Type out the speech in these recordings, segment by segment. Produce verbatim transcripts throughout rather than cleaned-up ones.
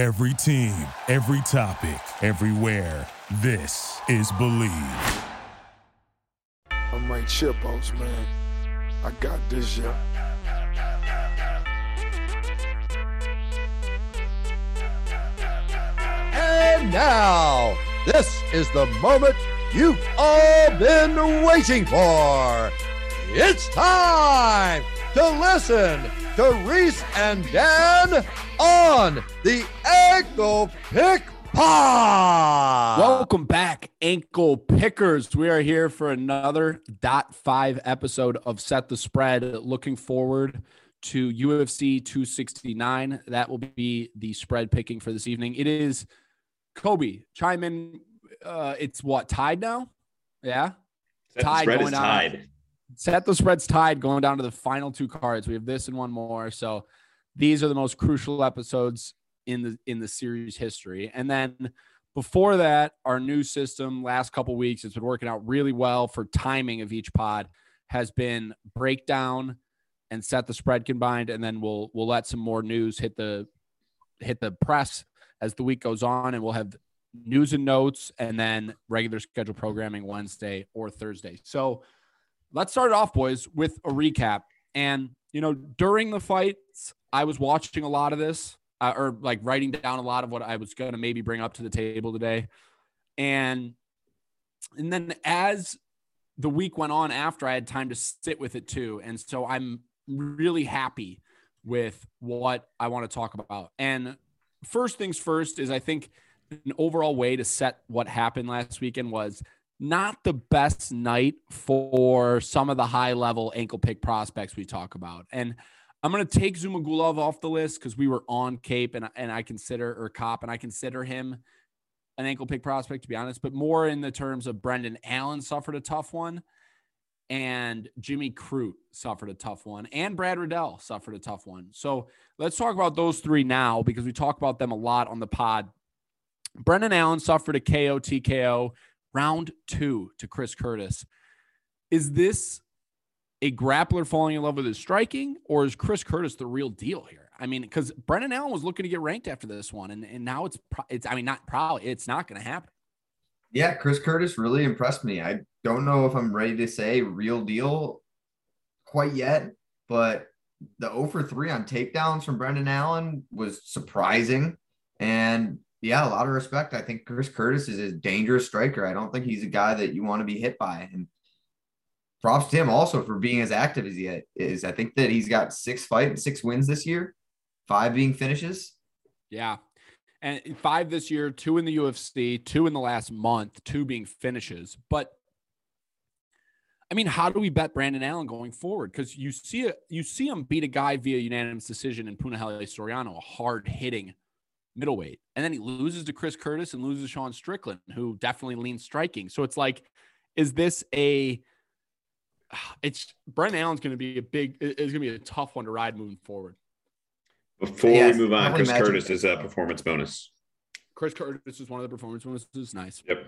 Every team, every topic, everywhere. This is Believe. I'm Mike Chipos, man. I got this, yo. And now, this is the moment you've all been waiting for. It's time to listen to Reese and Dan on the Ankle Pick Pod. Welcome back, Ankle Pickers. We are here for another point five episode of Set the Spread. Looking forward to U F C two sixty-nine. That will be the spread picking for this evening. It is, Kobe, chime in. Uh, it's what, tied now? Yeah. Set tied the spread going is tied. On. Set the Spread's tied going down to the final two cards. We have this and one more. So these are the most crucial episodes in the in the series history. And then before that, our new system last couple weeks, it's been working out really well for timing of each pod, has been breakdown and Set the Spread combined. And then we'll we'll let some more news hit the hit the press as the week goes on, and we'll have news and notes and then regular scheduled programming Wednesday or Thursday. So let's start it off, boys, with a recap. And, you know, during the fights, I was watching a lot of this uh, or like writing down a lot of what I was going to maybe bring up to the table today. And and then as the week went on after, I had time to sit with it too. And so I'm really happy with what I want to talk about. And first things first is I think an overall way to set what happened last weekend was not the best night for some of the high-level ankle pick prospects we talk about. And I'm going to take Zhumagulov off the list because we were on Cape, and, and I consider – or Cop, and I consider him an ankle pick prospect, to be honest, but more in the terms of Brendan Allen suffered a tough one, and Jimmy Crute suffered a tough one, and Brad Riddell suffered a tough one. So let's talk about those three now because we talk about them a lot on the pod. Brendan Allen suffered a K O T K O. Round two to Chris Curtis. Is this a grappler falling in love with his striking, or is Chris Curtis the real deal here? I mean, because Brendan Allen was looking to get ranked after this one, and, and now it's, pro- it's I mean, not probably, it's not going to happen. Yeah, Chris Curtis really impressed me. I don't know if I'm ready to say real deal quite yet, but the zero for three on takedowns from Brendan Allen was surprising, and yeah, a lot of respect. I think Chris Curtis is a dangerous striker. I don't think he's a guy that you want to be hit by. And props to him also for being as active as he is. I think that he's got six fights, six wins this year, five being finishes. Yeah. And five this year, two in the U F C, two in the last month, two being finishes. But I mean, how do we bet Brendan Allen going forward? Because you see a, you see him beat a guy via unanimous decision in Punahele Soriano, a hard-hitting middleweight. And then he loses to Chris Curtis and loses Sean Strickland, who definitely leans striking. So it's like, is this a, it's Brendan Allen's going to be a big, it's going to be a tough one to ride moving forward. Before yes, we move on, Chris Curtis is a performance bonus. Chris Curtis is one of the performance bonuses. Nice. Yep.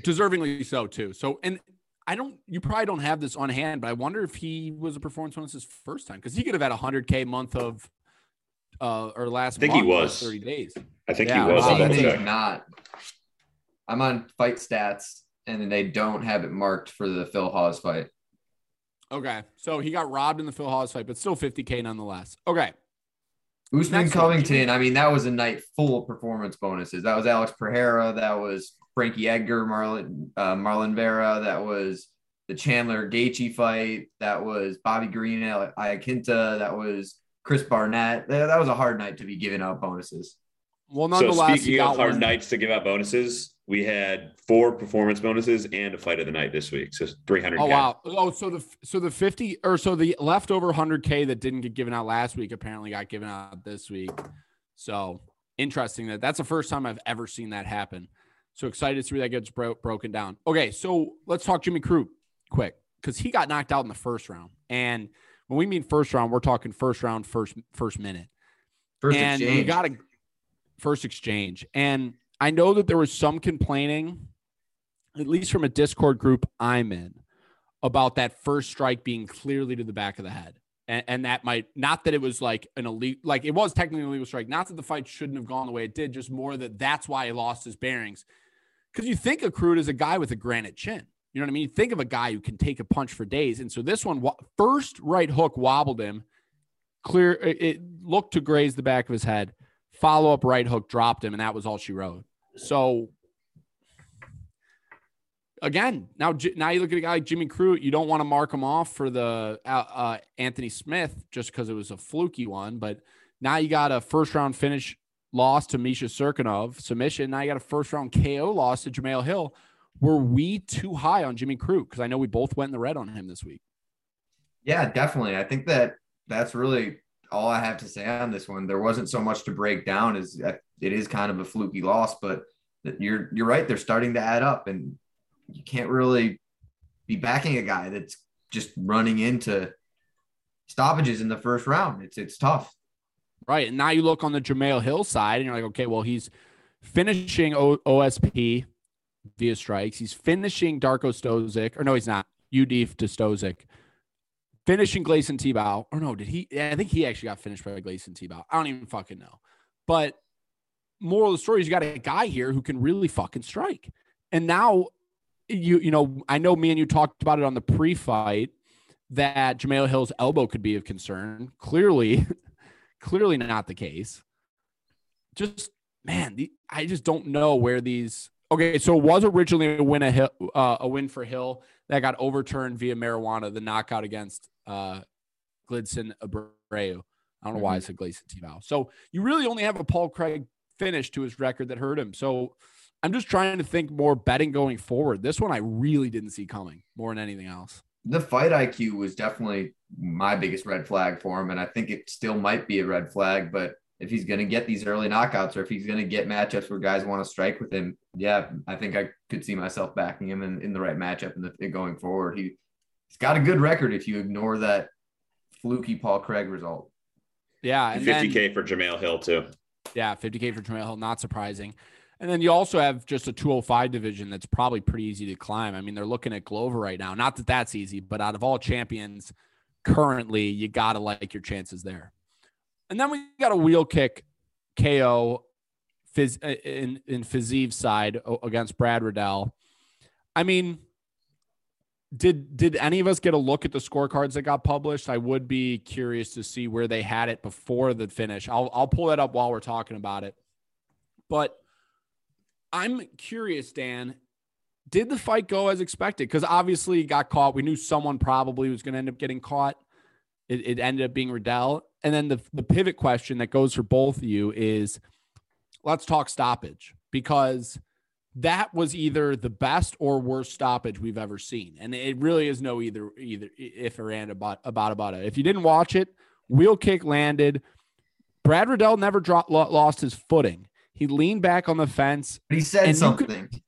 Deservingly so too. So, and I don't, you probably don't have this on hand, but I wonder if he was a performance bonus his first time. Cause he could have had a hundred K month of, Uh, or last I think month, he was thirty days. I think yeah, he was. I think not. I'm on fight stats, and then they don't have it marked for the Phil Hawes fight. Okay, so he got robbed in the Phil Hawes fight, but still fifty K nonetheless. Okay, Usman Next Covington. One. I mean, that was a night full of performance bonuses. That was Alex Pereira. That was Frankie Edgar, Marlon uh, Marlon Vera. That was the Chandler Gaethje fight. That was Bobby Green, Iaquinta. That was Chris Barnett. That was a hard night to be giving out bonuses. Well, nonetheless, so speaking of hard one. nights to give out bonuses, we had four performance bonuses and a fight of the night this week. So three hundred K. Oh, wow. Oh, so the so the fifty or so the leftover one hundred K that didn't get given out last week apparently got given out this week. So interesting that that's the first time I've ever seen that happen. So excited to see that gets bro- broken down. Okay, so let's talk Jimmy Crute quick because he got knocked out in the first round. And when we mean first round, we're talking first round, first first minute. First and exchange. You got a first exchange. And I know that there was some complaining, at least from a Discord group I'm in, about that first strike being clearly to the back of the head. And, and that might, not that it was like an elite, like it was technically an illegal strike, not that the fight shouldn't have gone the way it did, just more that that's why he lost his bearings. Because you think of Crute as a guy with a granite chin. You know what I mean? You think of a guy who can take a punch for days. And so this one, first right hook wobbled him, clear, it looked to graze the back of his head, follow-up right hook dropped him, and that was all she wrote. So again, now, now you look at a guy like Jimmy Crute, you don't want to mark him off for the uh, uh, Anthony Smith just because it was a fluky one, but now you got a first-round finish loss to Misha Serkinov, submission. Now you got a first-round K O loss to Jamahal Hill. Were we too high on Jimmy Crute? Because I know we both went in the red on him this week. Yeah, definitely. I think that that's really all I have to say on this one. There wasn't so much to break down. Is it is kind of a fluky loss, but you're you're right. They're starting to add up, and you can't really be backing a guy that's just running into stoppages in the first round. It's it's tough. Right. And now you look on the Jamahal Hill side and you're like, okay, well, he's finishing o- O S P via strikes. He's finishing Darko Stojic. Or no, he's not. Udif to Stojic. Finishing Gleison Tibau. Or no, did he? I think he actually got finished by Gleison Tibau. I don't even fucking know. But moral of the story is you got a guy here who can really fucking strike. And now, you you know, I know me and you talked about it on the pre-fight that Jamahal Hill's elbow could be of concern. Clearly, clearly not the case. Just, man, the, I just don't know where these – okay, so it was originally a win, a, Hill, uh, a win for Hill that got overturned via marijuana, the knockout against uh, Gleison Abreu. I don't know why I said Gleison Tibau. So you really only have a Paul Craig finish to his record that hurt him. So I'm just trying to think more betting going forward. This one I really didn't see coming more than anything else. The fight I Q was definitely my biggest red flag for him, and I think it still might be a red flag, but if he's going to get these early knockouts or if he's going to get matchups where guys want to strike with him, yeah, I think I could see myself backing him in, in the right matchup and the, going forward. He, he's got a good record if you ignore that fluky Paul Craig result. Yeah. And fifty K then, for Jamahal Hill too. Yeah, fifty K for Jamahal Hill, not surprising. And then you also have just a two oh five division that's probably pretty easy to climb. I mean, they're looking at Glover right now. Not that that's easy, but out of all champions currently, you got to like your chances there. And then we got a wheel kick K O Fiz, in, in Fiziev's side against Brad Riddell. I mean, did did any of us get a look at the scorecards that got published? I would be curious to see where they had it before the finish. I'll I'll pull that up while we're talking about it. But I'm curious, Dan, did the fight go as expected? Because obviously he got caught. We knew someone probably was going to end up getting caught. It, it ended up being Riddell. And then the, the pivot question that goes for both of you is, let's talk stoppage, because that was either the best or worst stoppage we've ever seen. And it really is no either, either if or and about, about, about it. If you didn't watch it, wheel kick landed. Brad Riddell never dropped, lost his footing. He leaned back on the fence. But he said something. Could,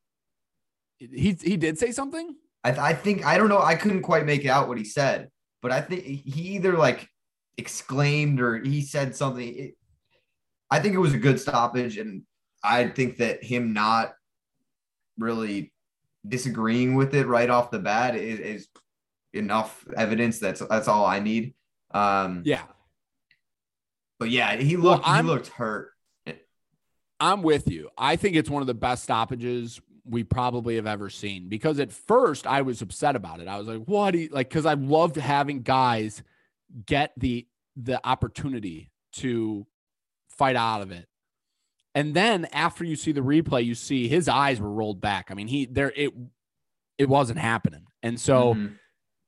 he he did say something? I, I think, I don't know. I couldn't quite make out what he said, but I think he either like exclaimed or he said something. It, I think it was a good stoppage. And I think that him not really disagreeing with it right off the bat is, is enough evidence. That's, that's all I need. Um, yeah. But yeah, he looked, well, he looked hurt. I'm with you. I think it's one of the best stoppages we probably have ever seen, because at first I was upset about it. I was like, what? Like, because I loved having guys get the the opportunity to fight out of it. And then after you see the replay, you see his eyes were rolled back. I mean, he there it it wasn't happening. And so mm-hmm.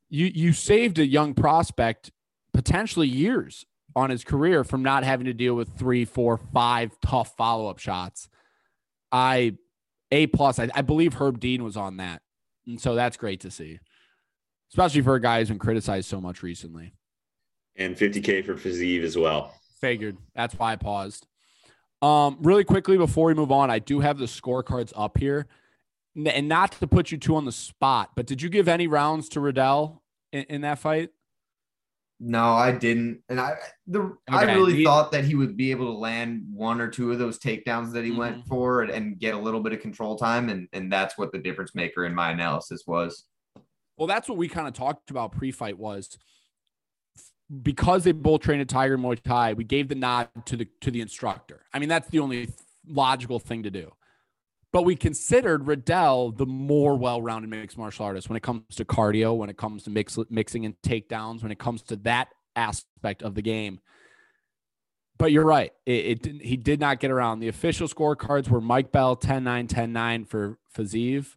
you you saved a young prospect potentially years on his career from not having to deal with three, four, five tough follow-up shots. I, A plus, I, I believe Herb Dean was on that. And so that's great to see, especially for a guy who's been criticized so much recently. And fifty K for Fiziev as well. Figured. That's why I paused. Um, really quickly before we move on, I do have the scorecards up here. And not to put you two on the spot, but did you give any rounds to Riddell in, in that fight? No, I didn't. And I the okay. I really he, thought that he would be able to land one or two of those takedowns that he mm-hmm. went for and, and get a little bit of control time. And, and that's what the difference maker in my analysis was. Well, that's what we kind of talked about pre-fight was because they both trained at Tiger Muay Thai, we gave the nod to the to the instructor. I mean, that's the only logical thing to do. But we considered Riddell the more well-rounded mixed martial artist when it comes to cardio, when it comes to mix, mixing and takedowns, when it comes to that aspect of the game. But you're right. It, it didn't, he did not get around. The official scorecards were Mike Bell ten nine, ten nine for Fiziev,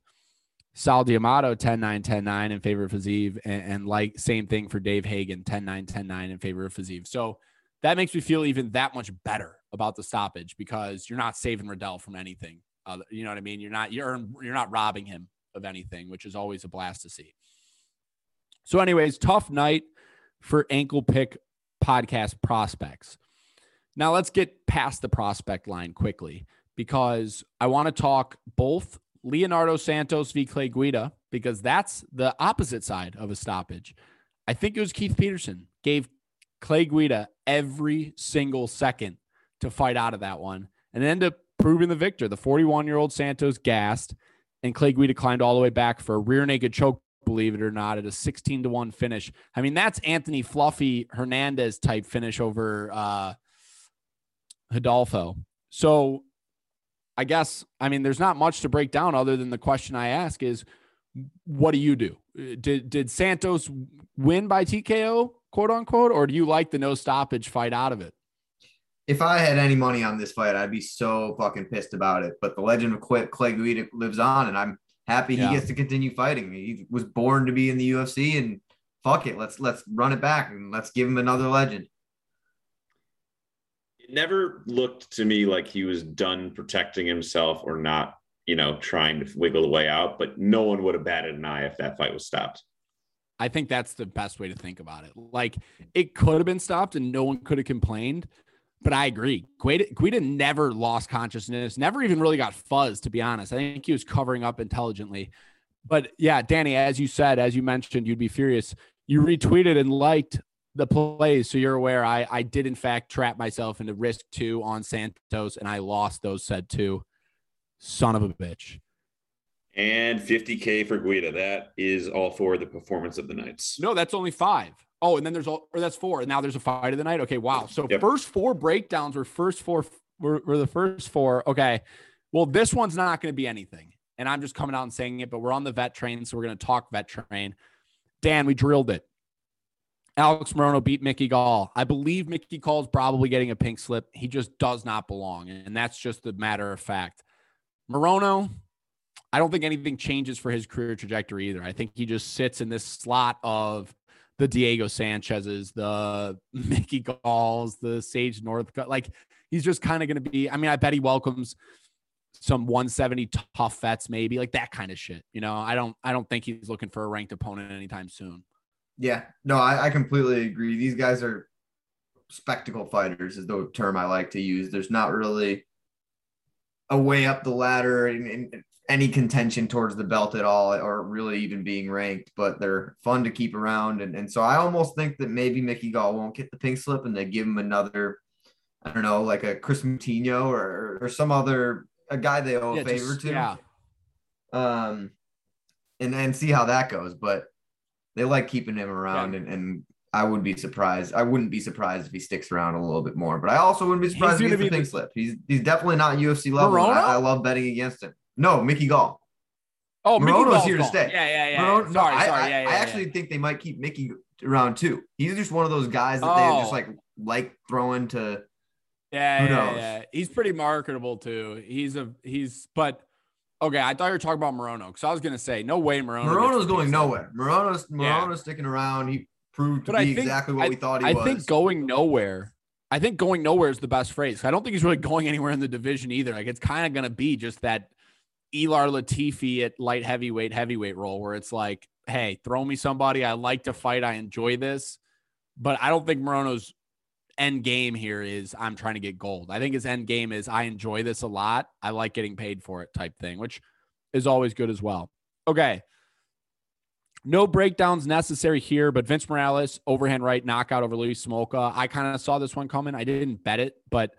Sal D'Amato ten nine, ten nine in favor of Fiziev, and, and like same thing for Dave Hagan, ten nine, ten nine in favor of Fiziev. So that makes me feel even that much better about the stoppage, because you're not saving Riddell from anything. Uh, you know what I mean? You're not, you're, you're not robbing him of anything, which is always a blast to see. So anyways, tough night for Ankle Pick Podcast prospects. Now let's get past the prospect line quickly, because I want to talk both Leonardo Santos versus Clay Guida, because that's the opposite side of a stoppage. I think it was Keith Peterson gave Clay Guida every single second to fight out of that one and end up proving the victor. The forty-one-year-old Santos gassed, and Clay Guida climbed all the way back for a rear naked choke, believe it or not, at a sixteen to one finish. I mean, that's Anthony Fluffy Hernandez type finish over uh, Hidalgo. So I guess, I mean, there's not much to break down other than the question I ask is, what do you do? Did, did Santos win by T K O, quote unquote, or do you like the no stoppage fight out of it? If I had any money on this fight, I'd be so fucking pissed about it. But the legend of Clay Guida lives on, and I'm happy he yeah. gets to continue fighting. He was born to be in the U F C, and fuck it. Let's let's run it back, and let's give him another legend. It never looked to me like he was done protecting himself or not, you know, trying to wiggle the way out. But no one would have batted an eye if that fight was stopped. I think that's the best way to think about it. Like, it could have been stopped, and no one could have complained. But I agree. Guida, Guida never lost consciousness, never even really got fuzzed, to be honest. I think he was covering up intelligently. But yeah, Danny, as you said, as you mentioned, you'd be furious. You retweeted and liked the plays, so you're aware I, I did, in fact, trap myself into risk two on Santos, and I lost those said two. Son of a bitch. And fifty K for Guida. That is all for the performance of the nights. No, that's only five. Oh, and then there's all, or that's four. And now there's a fight of the night. Okay, wow. So yep. first four breakdowns were first four were, were the first four. Okay, well, this one's not going to be anything. And I'm just coming out and saying it, but we're on the vet train, so we're going to talk vet train. Dan, we drilled it. Alex Morono beat Mickey Gall. I believe Mickey Gall's probably getting a pink slip. He just does not belong, and that's just the matter of fact. Morono, I don't think anything changes for his career trajectory either. I think he just sits in this slot of the Diego Sanchez's, the Mickey Galls, the Sage Northcutt. Like, he's just kind of going to be, I mean, I bet he welcomes some one seventy tough vets, maybe like that kind of shit. You know, I don't, I don't think he's looking for a ranked opponent anytime soon. Yeah, no, I, I completely agree. These guys are spectacle fighters is the term I like to use. There's not really a way up the ladder in, in any contention towards the belt at all, or really even being ranked, but they're fun to keep around. And, and so I almost think that maybe Mickey Gall won't get the pink slip and they give him another, I don't know, like a Chris Moutinho or, or some other, a guy they owe yeah, a favor just, to. Yeah. Um, and then see how that goes, but they like keeping him around yeah. and, and I would be surprised. I wouldn't be surprised if he sticks around a little bit more, but I also wouldn't be surprised he's if he gets the pink slip. He's, he's definitely not U F C level. I, I love betting against him. No, Mickey Gall. Oh, Mickey Gall's here to stay. Yeah, yeah, yeah. Morono, sorry, no, sorry. I, yeah, yeah, I actually yeah. think they might keep Mickey around too. He's just one of those guys that oh. they just like like throwing to. Yeah, who yeah, knows? yeah. He's pretty marketable too. He's a he's but okay. I thought you were talking about Morono because I was gonna say no way Morono. Morono's going nowhere. Morono's Morono's yeah. sticking around. He proved but to I be think, exactly what I, we thought he I was. I think going nowhere. I think going nowhere is the best phrase. I don't think he's really going anywhere in the division either. Like it's kind of gonna be just that Elar Latifi at light heavyweight, heavyweight role where it's like, hey, throw me somebody. I like to fight. I enjoy this. But I don't think Morono's end game here is I'm trying to get gold. I think his end game is I enjoy this a lot. I like getting paid for it type thing, which is always good as well. Okay. No breakdowns necessary here, but Vince Morales, overhand right, knockout over Luis Smolka. I kind of saw this one coming. I didn't bet it, but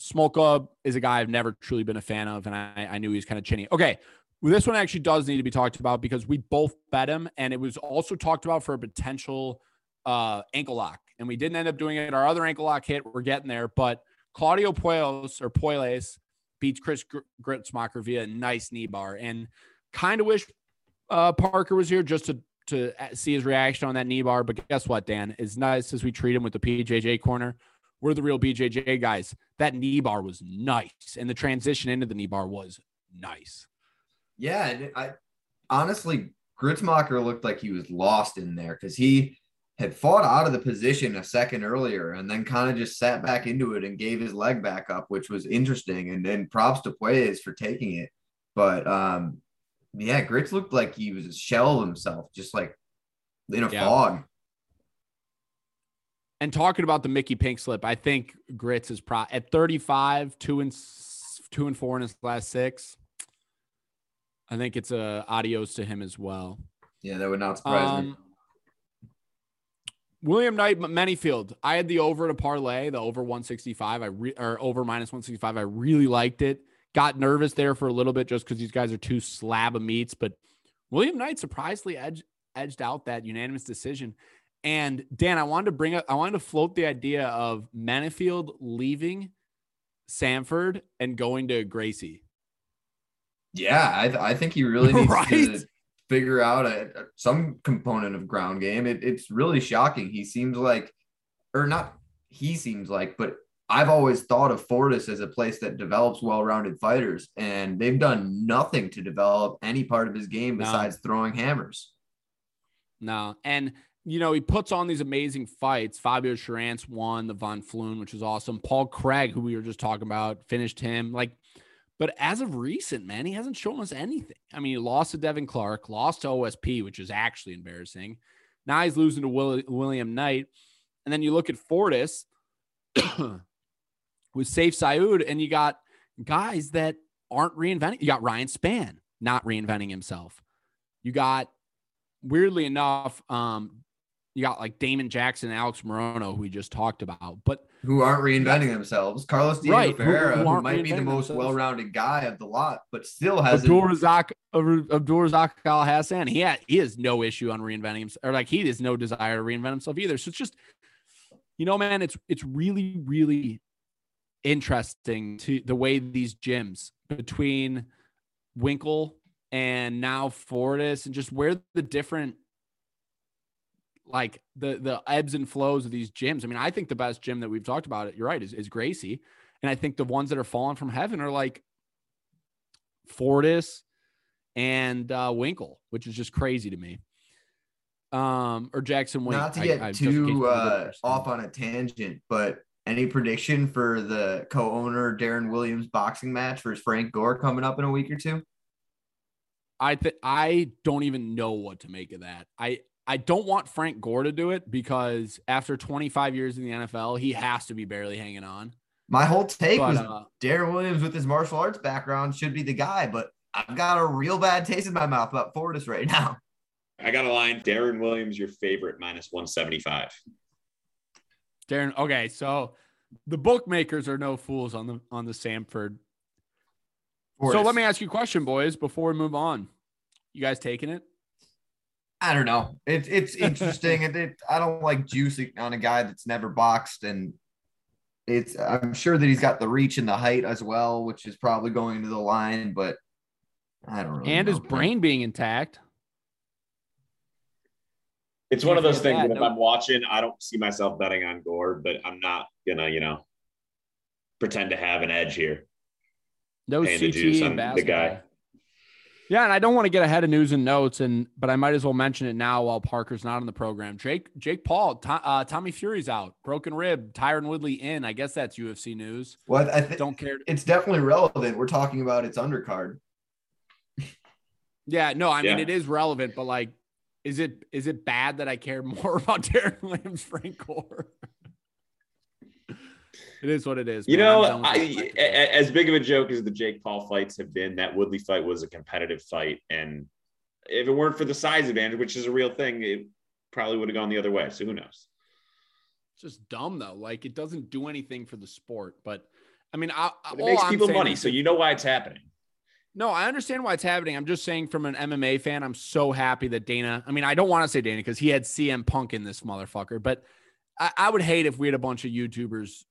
Smolka is a guy I've never truly been a fan of, and I, I knew he was kind of chinny. Okay, well, this one actually does need to be talked about because we both bet him, and it was also talked about for a potential uh, ankle lock. and we didn't end up doing it. Our other ankle lock hit, we're getting there. But Claudio Puelles or Puelles beats Chris Gruetzemacher via a nice knee bar. And kind of wish uh, Parker was here just to to see his reaction on that knee bar. But guess what, Dan? As nice as we treat him with the P J J corner, we're the real B J J guys. That knee bar was nice, and the transition into the knee bar was nice. Yeah, and I honestly, Gruetzemacher looked like he was lost in there because he had fought out of the position a second earlier and then kind of just sat back into it and gave his leg back up, which was interesting. And then props to Puelles for taking it. But um, yeah, Gritz looked like he was a shell of himself, just like in a yeah. fog. And talking about the Mickey Pink slip, I think Gritz is pro- at thirty-five, two and two and four in his last six. I think it's a adios to him as well. Yeah, that would not surprise um, me. William Knight, Manyfield. I had the over to parlay, the over one sixty-five, I re- or over minus one sixty-five. I really liked it. Got nervous there for a little bit just because these guys are two slab of meats. But William Knight surprisingly edged, edged out that unanimous decision. And Dan, I wanted to bring up, I wanted to float the idea of Manyfield leaving Sanford and going to Gracie. Yeah, I, th- I think he really needs right? to figure out a, a, some component of ground game. It, it's really shocking. He seems like, or not he seems like, but I've always thought of Fortis as a place that develops well-rounded fighters, and they've done nothing to develop any part of his game besides no. throwing hammers. No, and you know, he puts on these amazing fights. Fabio Charance won the Von Floon, which was awesome. Paul Craig, who we were just talking about, finished him. Like, but as of recent, man, he hasn't shown us anything. I mean, he lost to Devin Clark, lost to O S P, which is actually embarrassing. Now he's losing to Will- William Knight. And then you look at Fortis with Saif Saud, and you got guys that aren't reinventing. You got Ryan Spann not reinventing himself. You got, weirdly enough, um, you got like Damon Jackson and Alex Morono, who we just talked about, but who aren't reinventing themselves. Carlos Diego right, Ferreira, who, who, who might be the most themselves. Well-rounded guy of the lot, but still has Abdurrazak Abdurrazak Al Hassan. He has, he has no issue on reinventing himself, or like he has no desire to reinvent himself either. So it's just, you know, man, it's it's really really interesting to the way these gyms between Winkle and now Fortis, and just where the different, like the the ebbs and flows of these gyms. I mean, I think the best gym that we've talked about, it, you're right, is, is Gracie. And I think the ones that are falling from heaven are like Fortis and uh, Winkle, which is just crazy to me. Um, or Jackson Winkle. Not to get I, I too uh, off on a tangent, but any prediction for the co-owner Darren Williams boxing match versus Frank Gore coming up in a week or two? I th- I don't even know what to make of that. I, I don't want Frank Gore to do it because after twenty-five years in the N F L, he has to be barely hanging on. My whole take but, was uh, Darren Williams with his martial arts background should be the guy, but I've got a real bad taste in my mouth about Fortis right now. I got a line. Darren Williams, your favorite, minus one seventy-five. Darren, okay, so the bookmakers are no fools on the on the Sanford. Fortis. So let me ask you a question, boys, before we move on. You guys taking it? I don't know. It, it's interesting. it, it, I don't like juicing on a guy that's never boxed. And it's. I'm sure that he's got the reach and the height as well, which is probably going into the line, but I don't really and know. And his brain being intact. It's one of those things that if I'm watching, I don't see myself betting on Gore, but I'm not going to, you know, pretend to have an edge here. No C T E in basketball. The guy. Yeah, and I don't want to get ahead of news and notes, and but I might as well mention it now while Parker's not on the program. Jake Jake Paul, to, uh, Tommy Fury's out, broken rib, Tyron Woodley in. I guess that's U F C news. Well, I th- don't care. It's definitely relevant. We're talking about its undercard. Yeah, no, I yeah. mean it is relevant, but like, is it is it bad that I care more about Darren Williams, Frank Gore? It is what it is. You man. know, I, as big of a joke as the Jake Paul fights have been, that Woodley fight was a competitive fight. And if it weren't for the size advantage, which is a real thing, it probably would have gone the other way. So who knows? It's just dumb, though. Like, it doesn't do anything for the sport. But, I mean, I, it makes I'm people money, is, so you know why it's happening. No, I understand why it's happening. I'm just saying from an M M A fan, I'm so happy that Dana – I mean, I don't want to say Dana because he had C M Punk in this motherfucker, but – I, I would hate if we had a bunch of YouTubers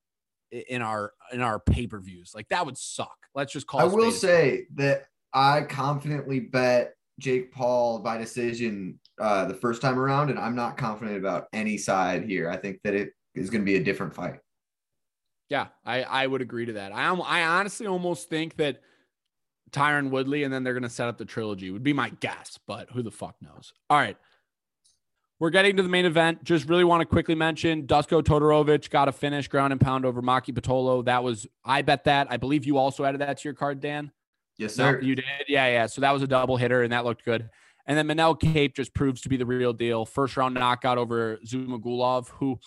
in our in our pay-per-views. Like, that would suck. Let's just call it. I will say that I confidently bet Jake Paul by decision uh, the first time around, and I'm not confident about any side here. I think that it is going to be a different fight. Yeah, I, I would agree to that. I I honestly almost think that Tyron Woodley, and then they're going to set up the trilogy, would be my guess, but who the fuck knows? All right. We're getting to the main event. Just really want to quickly mention Dusko Todorovic got a finish ground and pound over Maki Pitolo. That was, I bet that. I believe you also added that to your card, Dan. Yes, sir. No, you did? Yeah, yeah. So that was a double hitter, and that looked good. And then Manel Cape just proves to be the real deal. First round knockout over Zhumagulov, who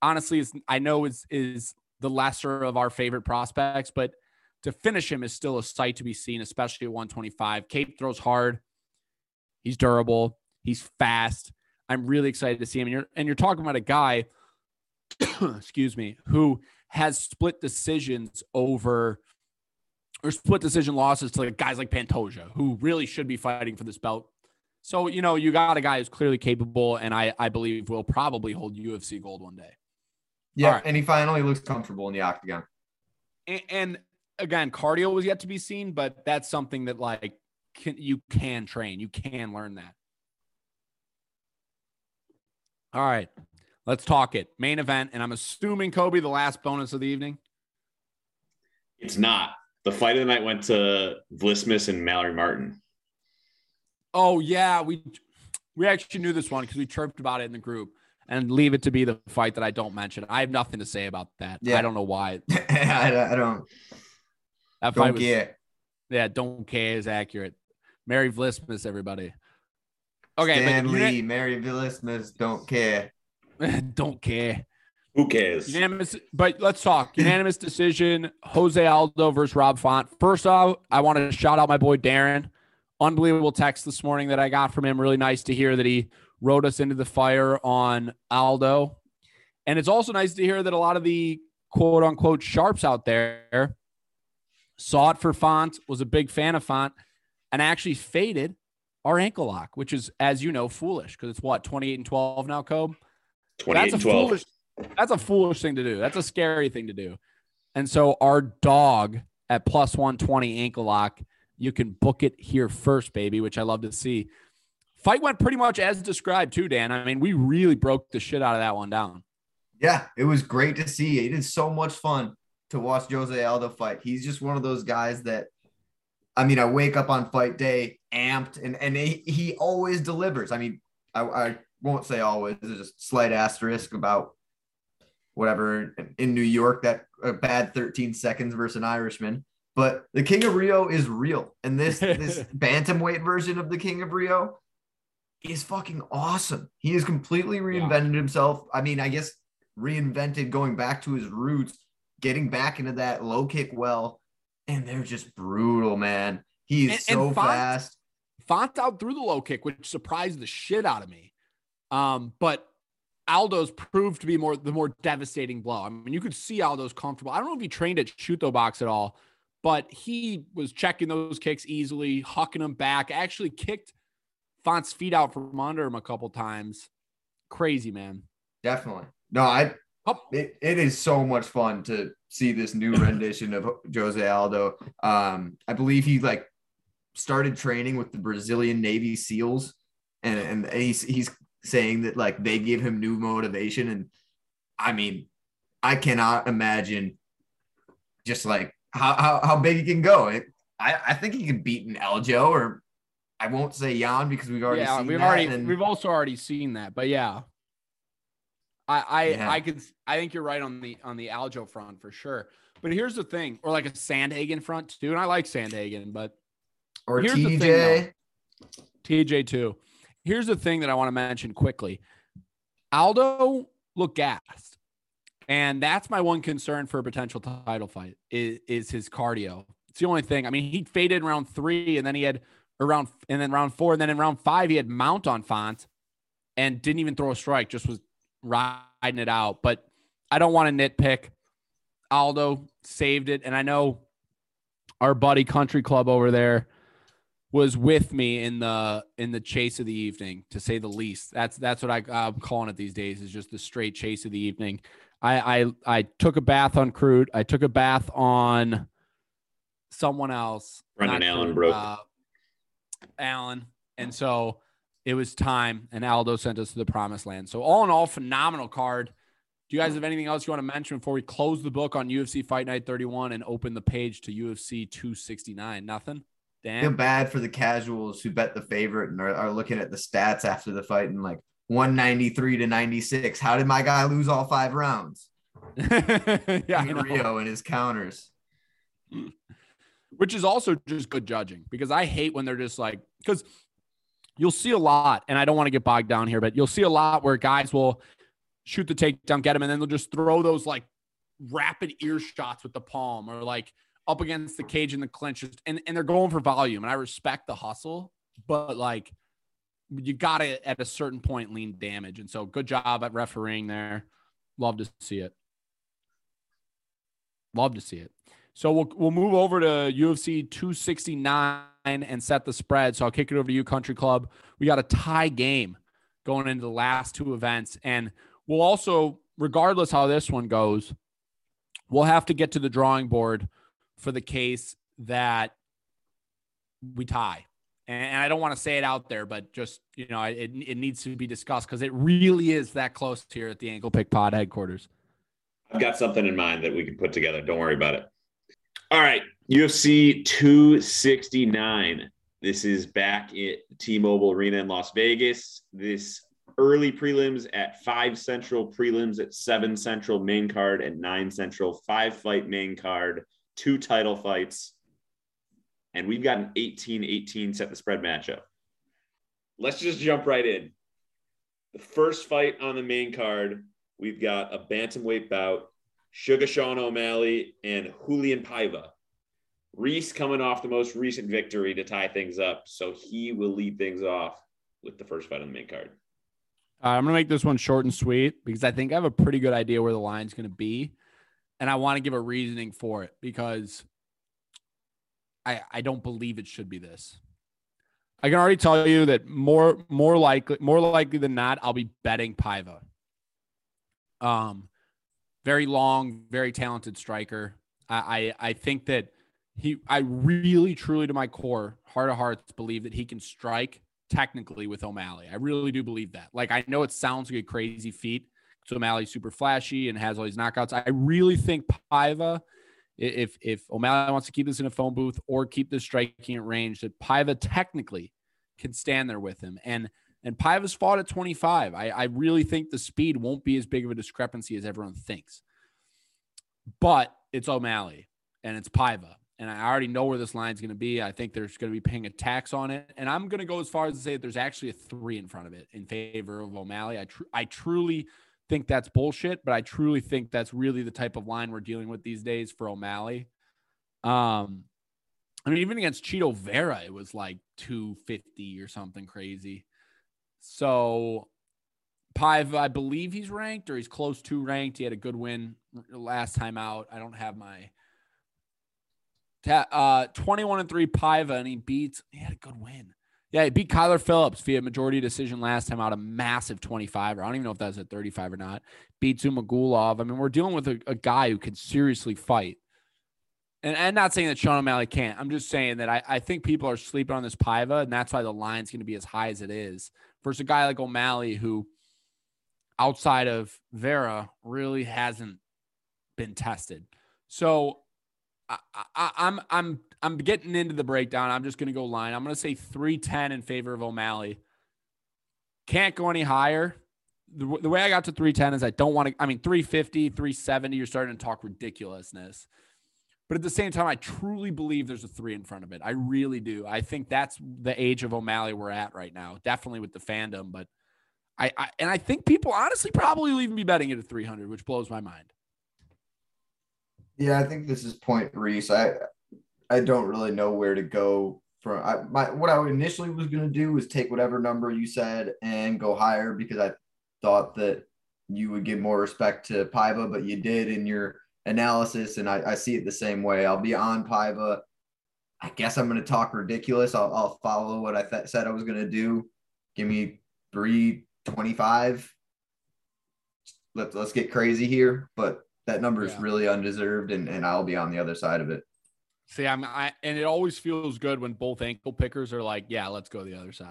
honestly is, I know is, is the lesser of our favorite prospects, but to finish him is still a sight to be seen, especially at one twenty-five. Cape throws hard. He's durable. He's fast. I'm really excited to see him. And you're, and you're talking about a guy, excuse me, who has split decisions over or split decision losses to like guys like Pantoja, who really should be fighting for this belt. So, you know, you got a guy who's clearly capable, and I, I believe will probably hold U F C gold one day. Yeah, right. And he finally looks comfortable in the octagon. And, and again, cardio was yet to be seen, but that's something that like can, you can train. You can learn that. All right, let's talk it. Main event, and I'm assuming, Kobe, the last bonus of the evening? It's not. The fight of the night went to Vlismas and Mallory Martin. Oh, yeah. We we actually knew this one because we chirped about it in the group, and leave it to be the fight that I don't mention. I have nothing to say about that. Yeah. I don't know why. I, I don't. That fight don't was, care. Yeah, don't care is accurate. Mary Vlismas, everybody. Okay, Stan Lee, unanimous, Mary Vlismas, don't care. Don't care. Who cares? Unanimous, but let's talk. Unanimous decision, Jose Aldo versus Rob Font. First off, I want to shout out my boy Darren. Unbelievable text this morning that I got from him. Really nice to hear that he rode us into the fire on Aldo. And it's also nice to hear that a lot of the quote-unquote sharps out there saw it for Font, was a big fan of Font, and actually faded our ankle lock, which is, as you know, foolish because it's what, twenty-eight and twelve now, Kobe? twenty-eight that's and twelve. Foolish, that's a foolish thing to do. That's a scary thing to do. And so our dog at plus one twenty ankle lock, you can book it here first, baby, which I love to see. Fight went pretty much as described too, Dan. I mean, we really broke the shit out of that one down. Yeah, it was great to see. It is so much fun to watch Jose Aldo fight. He's just one of those guys that, I mean, I wake up on fight day amped, and, and he, he always delivers. I mean, I, I won't say always. There's a slight asterisk about whatever in New York, that a bad thirteen seconds versus an Irishman. But the King of Rio is real. And this, this bantamweight version of the King of Rio is fucking awesome. He has completely reinvented yeah. himself. I mean, I guess reinvented going back to his roots, getting back into that low kick well. And they're just brutal, man. He's and, so and Font, fast. Font out through the low kick, which surprised the shit out of me. Um, but Aldo's proved to be more the more devastating blow. I mean, you could see Aldo's comfortable. I don't know if he trained at Shuto Box at all, but he was checking those kicks easily, hucking them back, actually kicked Font's feet out from under him a couple times. Crazy, man. Definitely. No, I... Oh. It, it is so much fun to see this new rendition of Jose Aldo. Um, I believe he like started training with the Brazilian Navy SEALs, and, and he's, he's saying that like they give him new motivation. And I mean, I cannot imagine just like how, how, how big he can go. It, I, I think he can beat an Aljo, or I won't say Jan because we've already yeah, seen we've that. Already, and, we've also already seen that, but yeah. I I, yeah. I could I think you're right on the on the Aljo front for sure. But here's the thing, or like a Sandhagen front too. And I like Sandhagen, but or here's T J. The thing, T J too. Here's the thing that I want to mention quickly. Aldo looked gassed, and that's my one concern for a potential title fight is, is his cardio. It's the only thing. I mean, he faded in round three, and then he had around and then round four, and then in round five he had mount on Font and didn't even throw a strike. Just was riding it out. But I don't want to nitpick. Aldo saved it, and I know our buddy Country Club over there was with me in the in the chase of the evening, to say the least. That's that's what I, I'm calling it these days, is just the straight chase of the evening. I I, I took a bath on Crute. I took a bath on someone else. Brendan Allen Crute, broke. Uh, Allen. And so it was time, and Aldo sent us to the promised land. So all in all, phenomenal card. Do you guys have anything else you want to mention before we close the book on U F C Fight Night thirty-one and open the page to U F C two sixty-nine? Nothing? Damn. I feel bad for the casuals who bet the favorite and are, are looking at the stats after the fight and like one ninety-three to ninety-six. How did my guy lose all five rounds? Yeah, Rio and his counters. Which is also just good judging, because I hate when they're just like, because you'll see a lot, and I don't want to get bogged down here, but you'll see a lot where guys will shoot the takedown, get him, and then they'll just throw those like rapid ear shots with the palm or like up against the cage in the clinch, and, and they're going for volume. And I respect the hustle, but like you got to at a certain point lean damage. And so good job at refereeing there. Love to see it. Love to see it. So we'll, we'll move over to U F C two sixty-nine and set the spread. So I'll kick it over to you, Country Club. We got a tie game going into the last two events. And we'll also, regardless how this one goes, we'll have to get to the drawing board for the case that we tie. And I don't want to say it out there, but just, you know, it, it needs to be discussed because it really is that close here at the Ankle Pick Pod headquarters. I've got something in mind that we can put together. Don't worry about it. All right. U F C two sixty-nine. This is back at T-Mobile Arena in Las Vegas. This early prelims at five Central, prelims at seven Central, main card at nine Central, five fight main card, two title fights, and we've got an eighteen eighteen set the spread matchup. Let's just jump right in. The first fight on the main card, we've got a bantamweight bout, Sugar Sean O'Malley and Julian Paiva. Reese coming off the most recent victory to tie things up, so he will lead things off with the first fight on the main card. Uh, I'm going to make this one short and sweet because I think I have a pretty good idea where the line's going to be. And I want to give a reasoning for it because I I don't believe it should be this. I can already tell you that more more likely more likely than not, I'll be betting Paiva. Um, very long, very talented striker. I I, I think that he I really truly to my core, heart of hearts, believe that he can strike technically with O'Malley. I really do believe that. Like, I know it sounds like a crazy feat. So O'Malley's super flashy and has all these knockouts. I really think Paiva, if if O'Malley wants to keep this in a phone booth or keep this striking at range, that Paiva technically can stand there with him. And and Paiva's fought at twenty-five. I, I really think the speed won't be as big of a discrepancy as everyone thinks. But it's O'Malley and it's Paiva. And I already know where this line's going to be. I think there's going to be paying a tax on it. And I'm going to go as far as to say that there's actually a three in front of it in favor of O'Malley. I tr- I truly... think that's bullshit, but I truly think that's really the type of line we're dealing with these days for O'Malley. Um, I mean, even against Chito Vera, it was like two fifty or something crazy. So Paiva, I believe he's ranked or he's close to ranked. He had a good win last time out. I don't have my uh, twenty-one and three Paiva, and he beats, he had a good win. Yeah, he beat Kyler Phillips via majority decision last time out, a massive twenty-five. I don't even know if that was at thirty-five or not. Beat Zhumagulov. I mean, we're dealing with a, a guy who can seriously fight. And I'm not saying that Sean O'Malley can't. I'm just saying that I, I think people are sleeping on this Paiva, and that's why the line's going to be as high as it is. Versus a guy like O'Malley who, outside of Vera, really hasn't been tested. So I, I, I'm I'm I'm getting into the breakdown. I'm just going to go line. I'm going to say three ten in favor of O'Malley. Can't go any higher. The, the way I got to three ten is I don't want to – I mean, three fifty, three seventy, you're starting to talk ridiculousness. But at the same time, I truly believe there's a three in front of it. I really do. I think that's the age of O'Malley we're at right now, definitely with the fandom. But I, I – and I think people honestly probably will even be betting it at three hundred, which blows my mind. Yeah, I think this is point Reese. I I don't really know where to go from. I, my what I initially was going to do was take whatever number you said and go higher because I thought that you would give more respect to Paiva, but you did in your analysis, and I, I see it the same way. I'll be on Paiva. I guess I'm going to talk ridiculous. I'll, I'll follow what I th- said I was going to do. Give me three twenty-five. Let's, let's get crazy here. But that number is yeah. really undeserved, and, and I'll be on the other side of it. See, I'm, I, and it always feels good when both ankle pickers are like, yeah, let's go the other side.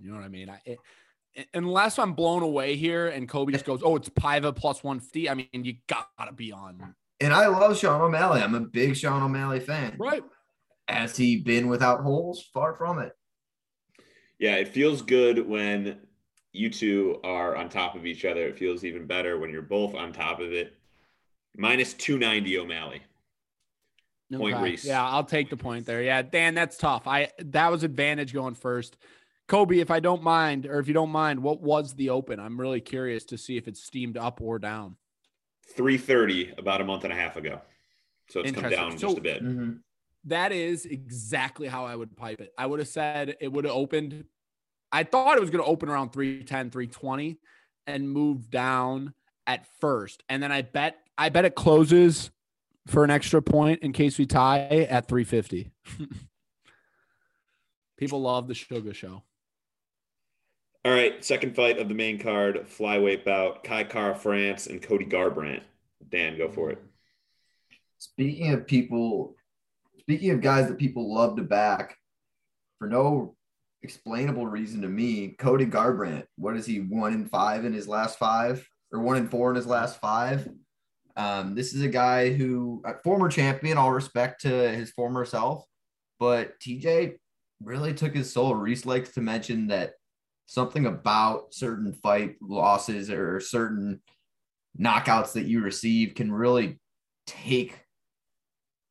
You know what I mean? I, it, unless I'm blown away here and Kobe just goes, oh, it's Paiva plus one fifty. I mean, you got to be on. And I love Sean O'Malley. I'm a big Sean O'Malley fan. Right. Has he been without holes? Far from it. Yeah, it feels good when you two are on top of each other. It feels even better when you're both on top of it. Minus two ninety O'Malley. No point, Reese. Yeah, I'll take the point there. Yeah, Dan, that's tough. I That was advantage going first. Kobe, if I don't mind, or if you don't mind, what was the open? I'm really curious to see if it's steamed up or down. three thirty about a month and a half ago. So it's come down so, just a bit. Mm-hmm. That is exactly how I would pipe it. I would have said it would have opened. I thought it was going to open around three ten, three twenty and move down at first. And then I bet, I bet it closes for an extra point in case we tie at three fifty. People love the Sugar Show. All right, second fight of the main card, flyweight bout, Kai Kara France and Cody Garbrandt. Dan, go for it. Speaking of people, speaking of guys that people love to back, for no explainable reason to me, Cody Garbrandt, what is he, one in five in his last five? Or one in four in his last five? Um, this is a guy who, a former champion, all respect to his former self, but T J really took his soul. Reese likes to mention that something about certain fight losses or certain knockouts that you receive can really take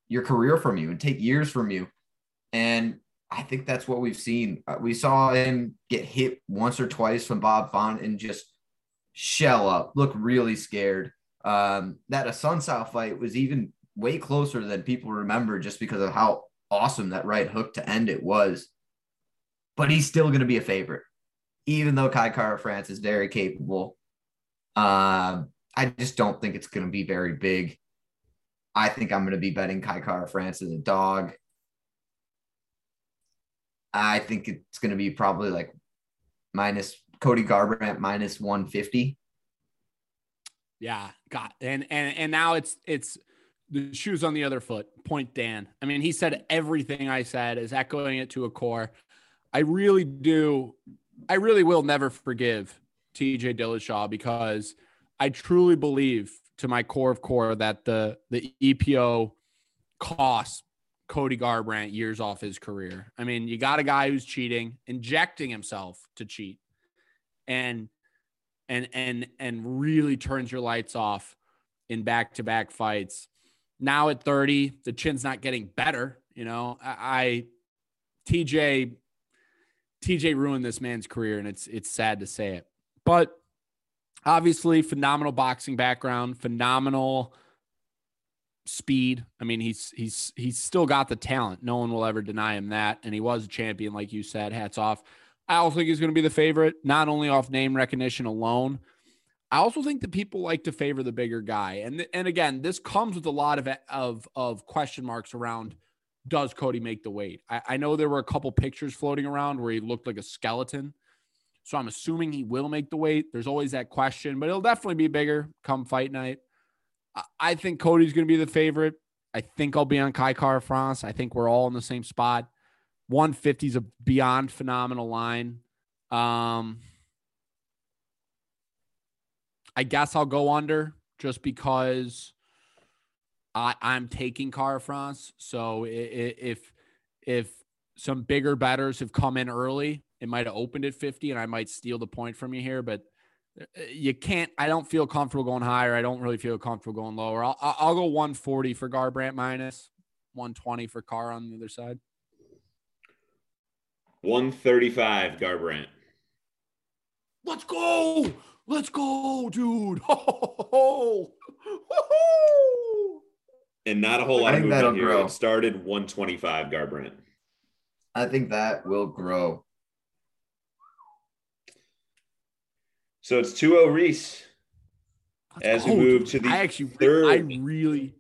your career from you and take years from you. And I think that's what we've seen. We saw him get hit once or twice from Bob Font and just shell up, look really scared. Um, that Asun Sao fight was even way closer than people remember just because of how awesome that right hook to end it was. But he's still going to be a favorite, even though Kai Kara France is very capable. Uh, I just don't think it's going to be very big. I think I'm going to be betting Kai Kara France as a dog. I think it's going to be probably like minus Cody Garbrandt minus one fifty. Yeah, God, and and and now it's it's the shoes on the other foot. Point Dan. I mean, he said everything I said is echoing it to a core. I really do. I really will never forgive T J Dillashaw because I truly believe to my core of core that the, the E P O costs Cody Garbrandt years off his career. I mean, you got a guy who's cheating, injecting himself to cheat and, and, and, and really turns your lights off in back-to-back fights. Now at thirty, the chin's not getting better. You know, I, I T J, T J ruined this man's career, and it's it's sad to say it. But obviously, phenomenal boxing background, phenomenal speed. I mean, he's he's he's still got the talent. No one will ever deny him that. And he was a champion, like you said. Hats off. I also think he's going to be the favorite, not only off name recognition alone. I also think that people like to favor the bigger guy. And and again, this comes with a lot of of of question marks around. Does Cody make the weight? I, I know there were a couple pictures floating around where he looked like a skeleton. So I'm assuming he will make the weight. There's always that question, but it'll definitely be bigger come fight night. I, I think Cody's going to be the favorite. I think I'll be on Kai Kara France. I think we're all in the same spot. one fifty is a beyond phenomenal line. Um, I guess I'll go under just because I, I'm taking Kara France, so if if some bigger batters have come in early, it might have opened at fifty, and I might steal the point from you here, but you can't. I don't feel comfortable going higher. I don't really feel comfortable going lower. I'll, I'll go one forty for Garbrandt minus, one twenty for Kara on the other side. one thirty-five Garbrandt. Let's go! Let's go, dude! Ho, ho, ho. Woo-hoo! And not a whole lot of movement here. Grow. It started one twenty-five, Garbrandt. I think that will grow. So it's two oh Reese. That's as cold. We move to the I actually, third. I really,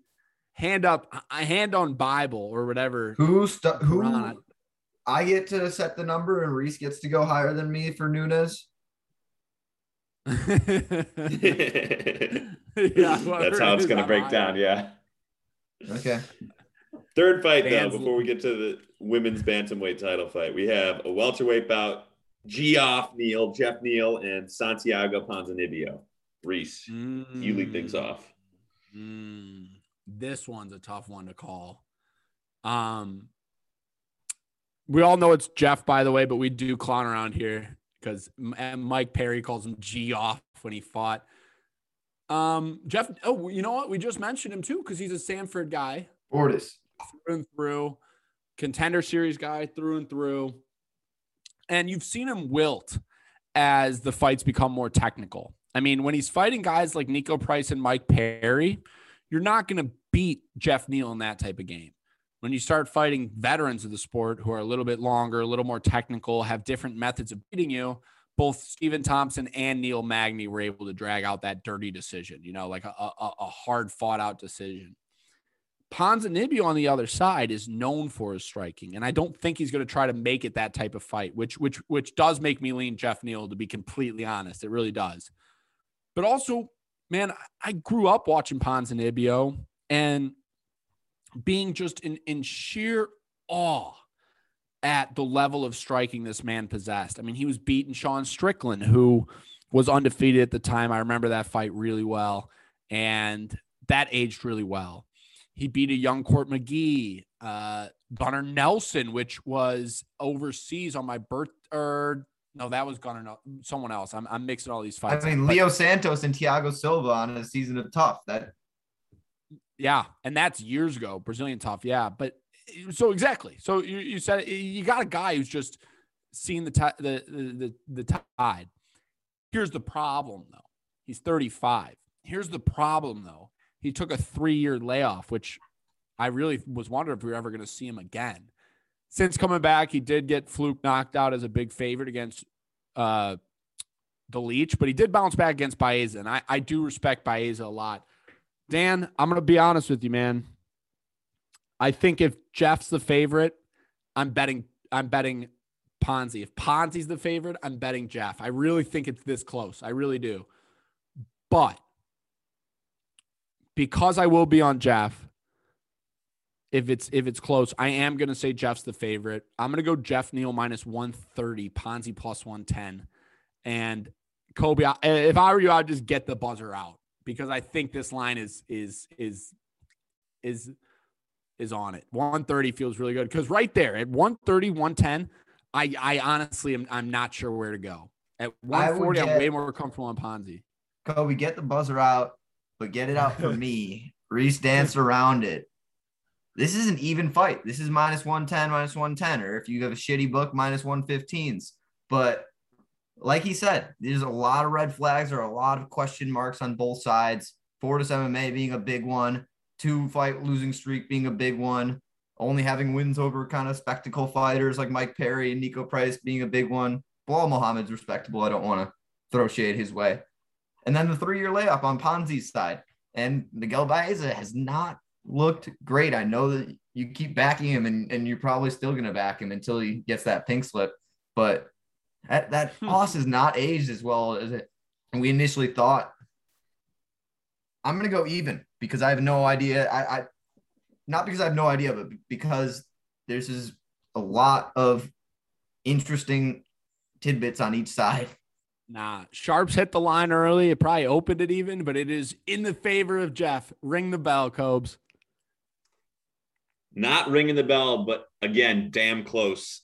hand up, a hand on Bible or whatever. Who stu- who? I get to set the number and Reese gets to go higher than me for Nunes. yeah, that's how it's going to break higher. Down. Yeah. Okay. Third fight, Fans though, before league. we get to the women's bantamweight title fight, we have a welterweight bout: Geoff Neal, Jeff Neal, and Santiago Ponzinibbio. Reese, mm. you lead things off. Mm. This one's a tough one to call. Um, we all know it's Jeff, by the way, but we do clown around here because Mike Perry calls him Geoff when he fought. Um, Jeff, oh, you know what? We just mentioned him too because he's a Sanford guy. Ortis. Through and through. Contender Series guy through and through. And you've seen him wilt as the fights become more technical. I mean, when he's fighting guys like Nico Price and Mike Perry, you're not going to beat Jeff Neal in that type of game. When you start fighting veterans of the sport who are a little bit longer, a little more technical, have different methods of beating you, both Stephen Thompson and Neil Magny were able to drag out that dirty decision, you know, like a, a, a hard fought out decision. Ponzinibbio on the other side is known for his striking, and I don't think he's going to try to make it that type of fight, which which which does make me lean Jeff Neal, to be completely honest. It really does. But also, man, I grew up watching Ponzinibbio and being just in, in sheer awe at the level of striking this man possessed. I mean, he was beating Sean Strickland, who was undefeated at the time. I remember that fight really well, and that aged really well. He beat a young Court McGee, uh, Gunnar Nelson, which was overseas on my birth. Or no, that was Gunnar. No, someone else. I'm I'm mixing all these fights. I mean, up, Leo Santos and Thiago Silva on a season of tough. That. Yeah, and that's years ago. Brazilian tough. Yeah, but so exactly. So you, you said you got a guy who's just seen the t- the, the the the tide. Here's the problem, though. He's thirty-five. Here's the problem, though. He took a three-year layoff, which I really was wondering if we were ever going to see him again. Since coming back, he did get fluke knocked out as a big favorite against uh, the Leech, but he did bounce back against Baeza, and I, I do respect Baeza a lot. Dan, I'm going to be honest with you, man. I think if Jeff's the favorite, I'm betting I'm betting Ponzi. If Ponzi's the favorite, I'm betting Jeff. I really think it's this close. I really do. But because I will be on Jeff, if it's if it's close, I am going to say Jeff's the favorite. I'm going to go Jeff Neal minus one thirty, Ponzi plus one ten. And Kobe, I, if I were you, I'd just get the buzzer out because I think this line is is is is is on it. one thirty feels really good because right there at one thirty, one ten, I I honestly am I'm not sure where to go. At one forty, get, I'm way more comfortable on Ponzi. Kobe, get the buzzer out. But get it out for me. Reese danced around it. This is an even fight. This is minus one ten, minus one ten, or if you have a shitty book, minus one fifteens. But like he said, there's a lot of red flags or a lot of question marks on both sides. Fortis M M A being a big one. Two-fight losing streak being a big one. Only having wins over kind of spectacle fighters like Mike Perry and Nico Price being a big one. Bilal Muhammad's respectable. I don't want to throw shade his way. And then the three-year layoff on Ponzi's side. And Miguel Baeza has not looked great. I know that you keep backing him, and, and you're probably still going to back him until he gets that pink slip. But that, that loss is not aged as well as it, and we initially thought. I'm going to go even because I have no idea. I, I Not because I have no idea, but because there's just a lot of interesting tidbits on each side. Nah, Sharps hit the line early. It probably opened it even, but it is in the favor of Jeff. Ring the bell, Cobes. Not ringing the bell, but again, damn close.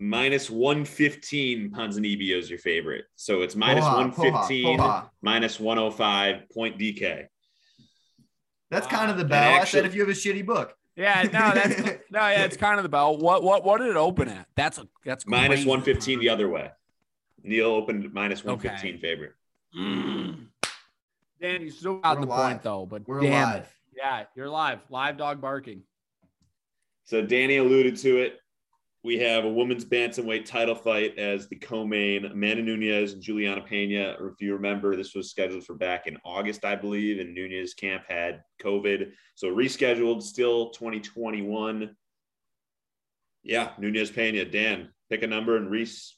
Minus one fifteen, Ponzinibbio is your favorite. So it's minus Poha, one fifteen, Poha. Minus one oh five, point D K. That's kind of the bell. Actually, I said if you have a shitty book. Yeah, no, that's no, yeah, it's kind of the bell. What what what did it open at? That's a that's crazy. Minus one fifteen the other way. Neal opened minus one fifteen okay. Favorite. Mm. Dan, you still got the alive. Point, though. But we're damn alive. It. Yeah, you're live. Live dog barking. So Danny alluded to it. We have a women's bantamweight title fight as the co-main, Amanda Nunes and Juliana Pena. If you remember, this was scheduled for back in August, I believe, and Nunes' camp had COVID, so rescheduled, still twenty twenty-one. Yeah, Nunes Pena. Dan, pick a number and Reese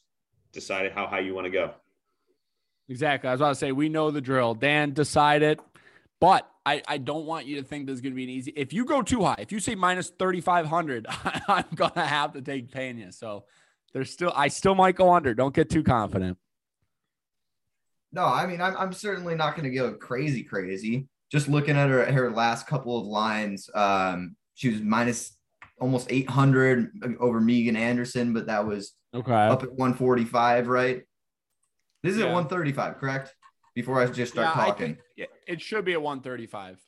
decided how high you want to go. Exactly. I was about to say, we know the drill. Dan, decide it. But I, I don't want you to think this is going to be an easy. If you go too high, if you say minus thirty-five hundred, I'm going to have to take Pena. So there's still, I still might go under. Don't get too confident. No, I mean, I'm, I'm certainly not going to go crazy, crazy. Just looking at her, her last couple of lines, um, she was minus almost eight hundred over Megan Anderson, but that was okay. Up at one forty-five, right? This is yeah. at one thirty-five, correct? Before I just start yeah, talking. It should be at one thirty-five.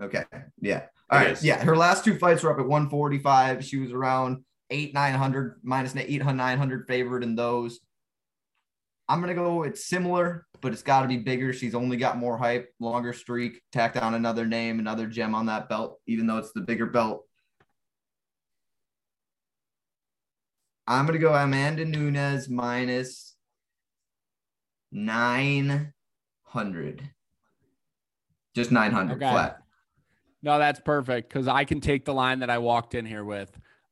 Okay. Yeah. All it right. Is. Yeah. Her last two fights were up at one forty-five. She was around eight, nine hundred, minus eight hundred, nine hundred favored in those. I'm going to go, it's similar, but it's got to be bigger. She's only got more hype, longer streak, tack down another name, another gem on that belt, even though it's the bigger belt. I'm going to go Amanda Nunes minus nine hundred. Just nine hundred okay. Flat. No, that's perfect because I can take the line that I walked in here with.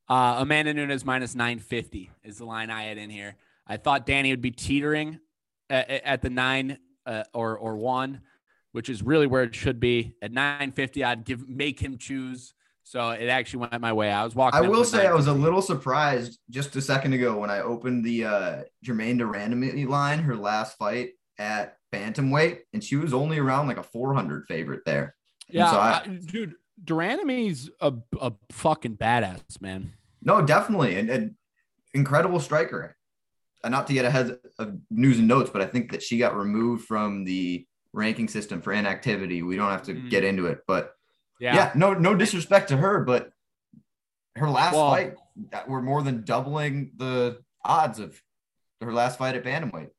Uh, Amanda Nunes minus nine fifty is the line I had in here. I thought Danny would be teetering at, at the nine uh, or or one, which is really where it should be. At nine fifty, I'd give make him choose. So it actually went my way. I was walking. I will say I was a little surprised just a second ago when I opened the uh, Jermaine Durandamy line, her last fight at bantamweight, and she was only around like a four hundred favorite there. Yeah, so I, I, dude, Durandamy's a a fucking badass, man. No, definitely, and an incredible striker. And not to get ahead of news and notes, but I think that she got removed from the ranking system for inactivity. We don't have to mm. get into it, but. Yeah. yeah, no, no disrespect to her, but her last well, fight that were more than doubling the odds of her last fight at bantamweight.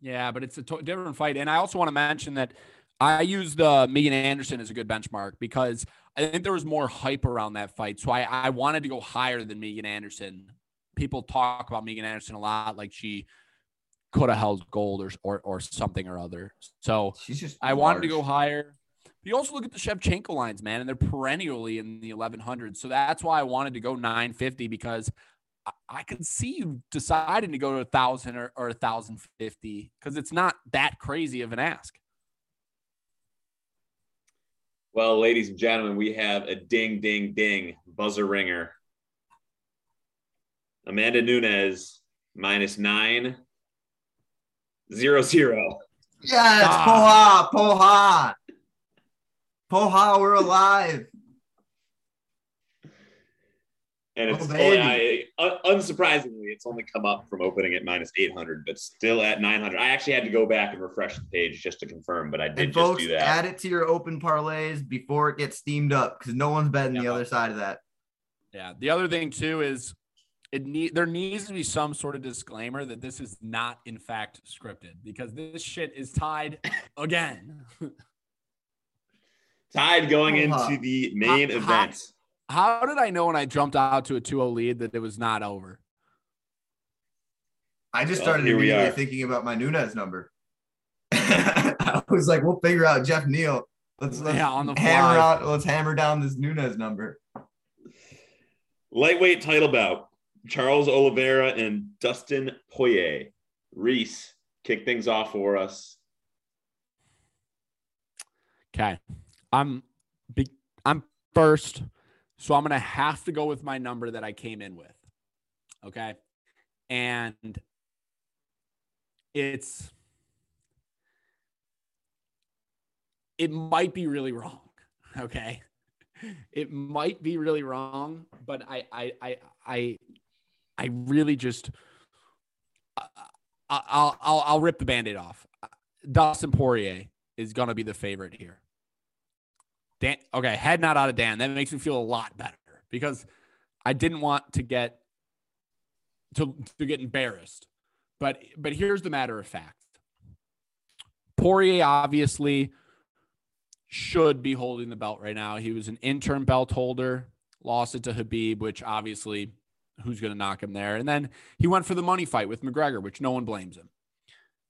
Yeah, but it's a to- different fight. And I also want to mention that I used uh, Megan Anderson as a good benchmark because I think there was more hype around that fight. So I, I wanted to go higher than Megan Anderson. People talk about Megan Anderson a lot, like she could have held gold or, or or something or other. So she's just I large. wanted to go higher. You also look at the Shevchenko lines, man, and they're perennially in the eleven hundreds. So that's why I wanted to go nine fifty because I, I could see you deciding to go to one thousand or, or one thousand fifty because it's not that crazy of an ask. Well, ladies and gentlemen, we have a ding, ding, ding buzzer ringer. Amanda Nunes minus nine, zero, zero. Yes, ah. Poha, Poha. Poha, we're alive. And it's oh, only, I, uh, unsurprisingly, it's only come up from opening at minus eight hundred, but still at nine hundred. I actually had to go back and refresh the page just to confirm, but I did and just folks, do that. Add it to your open parlays before it gets steamed up because no one's betting yeah. the other side of that. Yeah. The other thing, too, is it need, there needs to be some sort of disclaimer that this is not, in fact, scripted because this shit is tied again. Tied going into the main how, event. How, how did I know when I jumped out to a two oh lead that it was not over? I just started well, immediately thinking about my Nunes number. I was like, we'll figure out Jeff Neal. Let's, let's yeah, on the hammer out, let's hammer down this Nunes number. Lightweight title bout. Charles Oliveira and Dustin Poirier. Reese, kick things off for us. Okay. I'm big, I'm first, so I'm going to have to go with my number that I came in with, okay? And it's – it might be really wrong, okay? It might be really wrong, but I I I I, I really just I, – I'll, I'll, I'll rip the Band-Aid off. Dustin Poirier is going to be the favorite here. Dan, okay, head nod out of Dan. That makes me feel a lot better because I didn't want to get to, to get embarrassed. But but here's the matter of fact. Poirier obviously should be holding the belt right now. He was an interim belt holder, lost it to Habib, which obviously who's going to knock him there. And then he went for the money fight with McGregor, which no one blames him.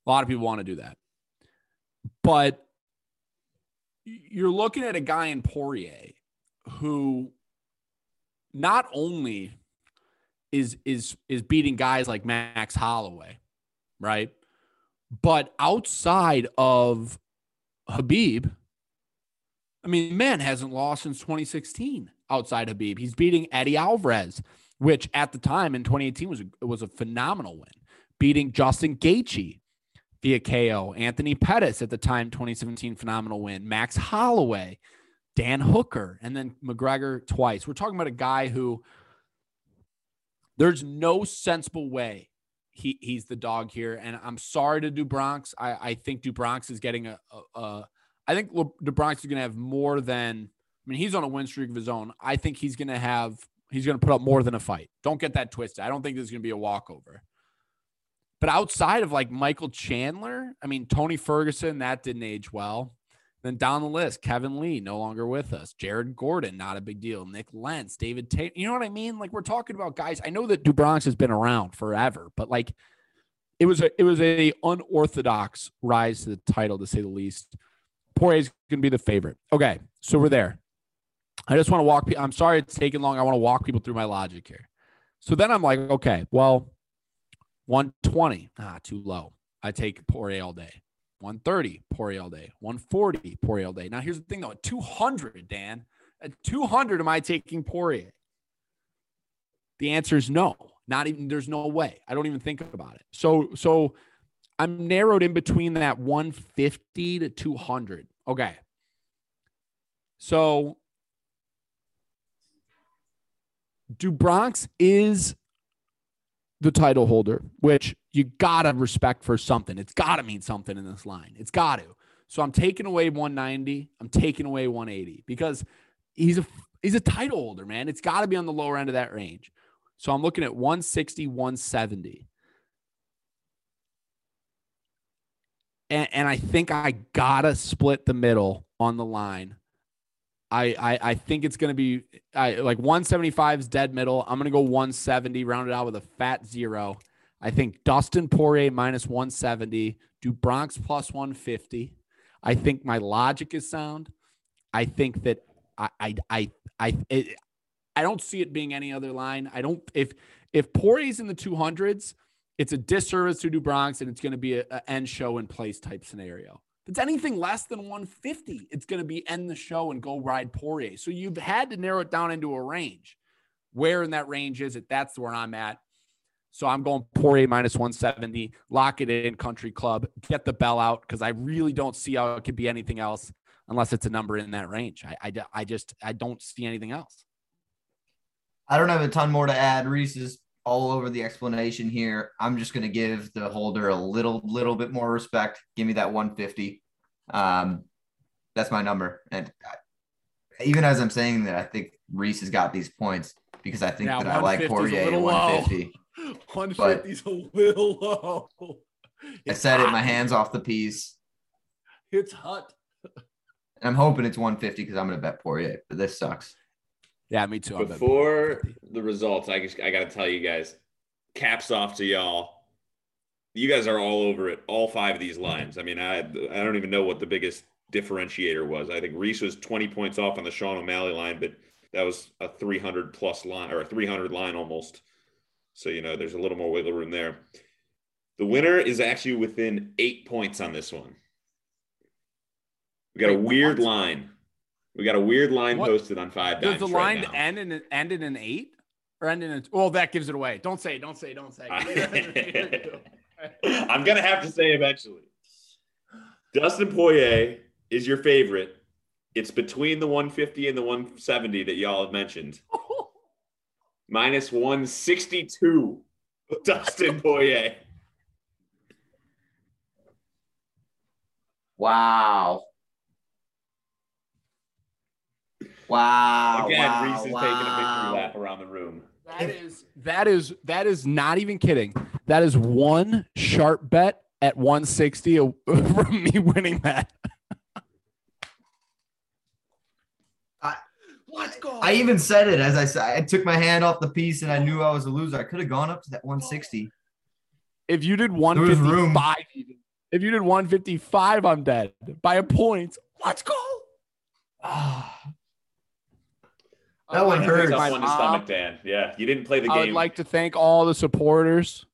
A lot of people want to do that. But you're looking at a guy in Poirier who not only is is is beating guys like Max Holloway, right? But outside of Habib, I mean, man hasn't lost since twenty sixteen outside Habib. He's beating Eddie Alvarez, which at the time in twenty eighteen was a, was a phenomenal win, beating Justin Gaethje via K O, Anthony Pettis at the time, twenty seventeen phenomenal win, Max Holloway, Dan Hooker, and then McGregor twice. We're talking about a guy who there's no sensible way he he's the dog here. And I'm sorry to DuBronx. I, I think DuBronx is getting a, a, a I think DuBronx is going to have more than, I mean, he's on a win streak of his own. I think he's going to have, he's going to put up more than a fight. Don't get that twisted. I don't think this is going to be a walkover. But outside of like Michael Chandler, I mean, Tony Ferguson, that didn't age well. Then down the list, Kevin Lee, no longer with us. Jared Gordon, not a big deal. Nick Lentz, David Tate. You know what I mean? Like, we're talking about guys. I know that DuBronx has been around forever, but like it was a, it was a unorthodox rise to the title, to say the least. Poirier's going to be the favorite. Okay, so we're there. I just want to walk. I'm sorry it's taking long. I want to walk people through my logic here. So then I'm like, okay, well, one twenty, ah, too low. I take Poirier all day. one thirty, Poirier all day. one forty, Poirier all day. Now, here's the thing, though. At two hundred, Dan, at two hundred, am I taking Poirier? The answer is no. Not even, there's no way. I don't even think about it. So, so I'm narrowed in between that one fifty to two hundred. Okay. So, DuBronx is the title holder, which you got to respect for something. It's got to mean something in this line. It's got to. So I'm taking away one ninety. I'm taking away one eighty because he's a, he's a title holder, man. It's got to be on the lower end of that range. So I'm looking at one sixty, one seventy. And, and I think I got to split the middle on the line. I, I, I think it's going to be I, like one seventy-five is dead middle. I'm going to go one seventy, round it out with a fat zero. I think Dustin Poirier minus one seventy, DuBronx plus one fifty. I think my logic is sound. I think that I I I I, it, I don't see it being any other line. I don't if if Poirier's in the two hundreds, it's a disservice to DuBronx and it's going to be an end show in place type scenario. If it's anything less than one fifty, it's going to be end the show and go ride Poirier. So you've had to narrow it down into a range. Where in that range is it? That's where I'm at. So I'm going Poirier minus one seventy, lock it in, country club, get the bell out, because I really don't see how it could be anything else unless it's a number in that range. I, I, I just I don't see anything else. I don't have a ton more to add. Reese is all over the explanation here. I'm just going to give the holder a little, little bit more respect. Give me that one fifty. Um, that's my number. And I, even as I'm saying that, I think Reese has got these points because I think now, that I like Poirier at one fifty. one fifty's a little low. It's I said hot. It, my hand's off the piece. It's hot. And I'm hoping it's one fifty because I'm going to bet Poirier, but this sucks. Yeah, me too. Before the results, I just, I got to tell you guys, caps off to y'all. You guys are all over it, all five of these lines. I mean, I I don't even know what the biggest differentiator was. I think Reese was twenty points off on the Sean O'Malley line, but that was a three hundred plus line or a three hundred line almost. So, you know, there's a little more wiggle room there. The winner is actually within eight points on this one. We got a weird line. We got a weird line what? Posted on five. Does the line right end in an, end in an eight or end in a? Well, that gives it away. Don't say, don't say, don't say. I'm gonna have to say eventually. Dustin Poirier is your favorite. It's between the one fifty and the one seventy that y'all have mentioned. Minus one sixty-two, Dustin Poirier. Wow. Wow. Again, wow, Reese is wow. taking a victory lap around the room. That is that is that is not even kidding. That is one sharp bet at one sixty from me winning that. I, Let's go. I even said it as I said. I took my hand off the piece and I knew I was a loser. I could have gone up to that one sixty. If you did one fifty-five, if you did one fifty-five, I'm dead by a point. Let's go. Oh. That one hurts. That one in the stomach, Dan. Yeah, you didn't play the game. I'd like to thank all the supporters.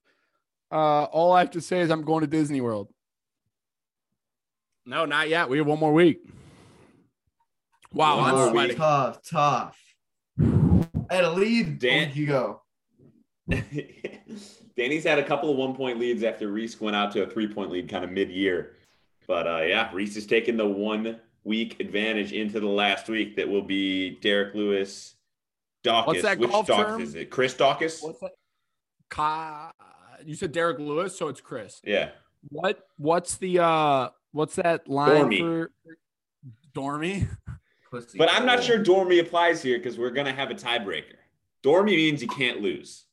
Uh, all I have to say is I'm going to Disney World. No, not yet. We have one more week. Wow, one that's week. tough, tough. I had a lead, Dan. You go. Danny's had a couple of one-point leads after Reese went out to a three-point lead kind of mid-year. But, uh, yeah, Reese has taken the one-week advantage into the last week that will be Derek Lewis, Dawkins. What's that Which golf Dawkins term? Is it? Chris Dawkins? What's that? Ka- you said Derek Lewis, so it's Chris. Yeah. What? What's the uh, – what's that line Dormy. for – Dormy? But I'm not sure Dormy applies here because we're going to have a tiebreaker. Dormy means you can't lose.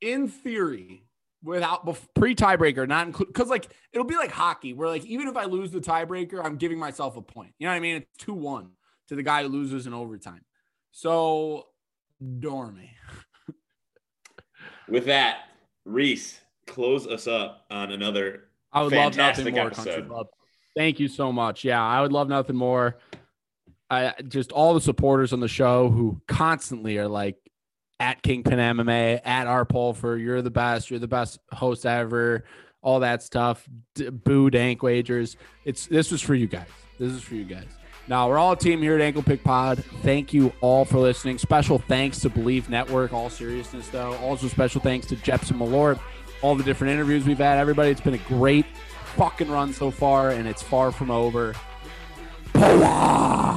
In theory, without pre tiebreaker, not include because like it'll be like hockey, where like even if I lose the tiebreaker, I'm giving myself a point. You know what I mean? It's two one to the guy who loses in overtime. So, Dormy. With that, Reese, close us up on another. I would love nothing more. Country Club. Thank you so much. Yeah, I would love nothing more. I just all the supporters on the show who constantly are like. At Kingpin M M A, at R. Pulfer, you're the best, you're the best host ever, all that stuff. D- boo Dank Wagers. It's this was for you guys. This is for you guys. Now we're all a team here at Ankle Pick Pod. Thank you all for listening. Special thanks to Believe Network. All seriousness though. Also special thanks to Jepson Malort. All the different interviews we've had. Everybody, it's been a great fucking run so far, and it's far from over. Power!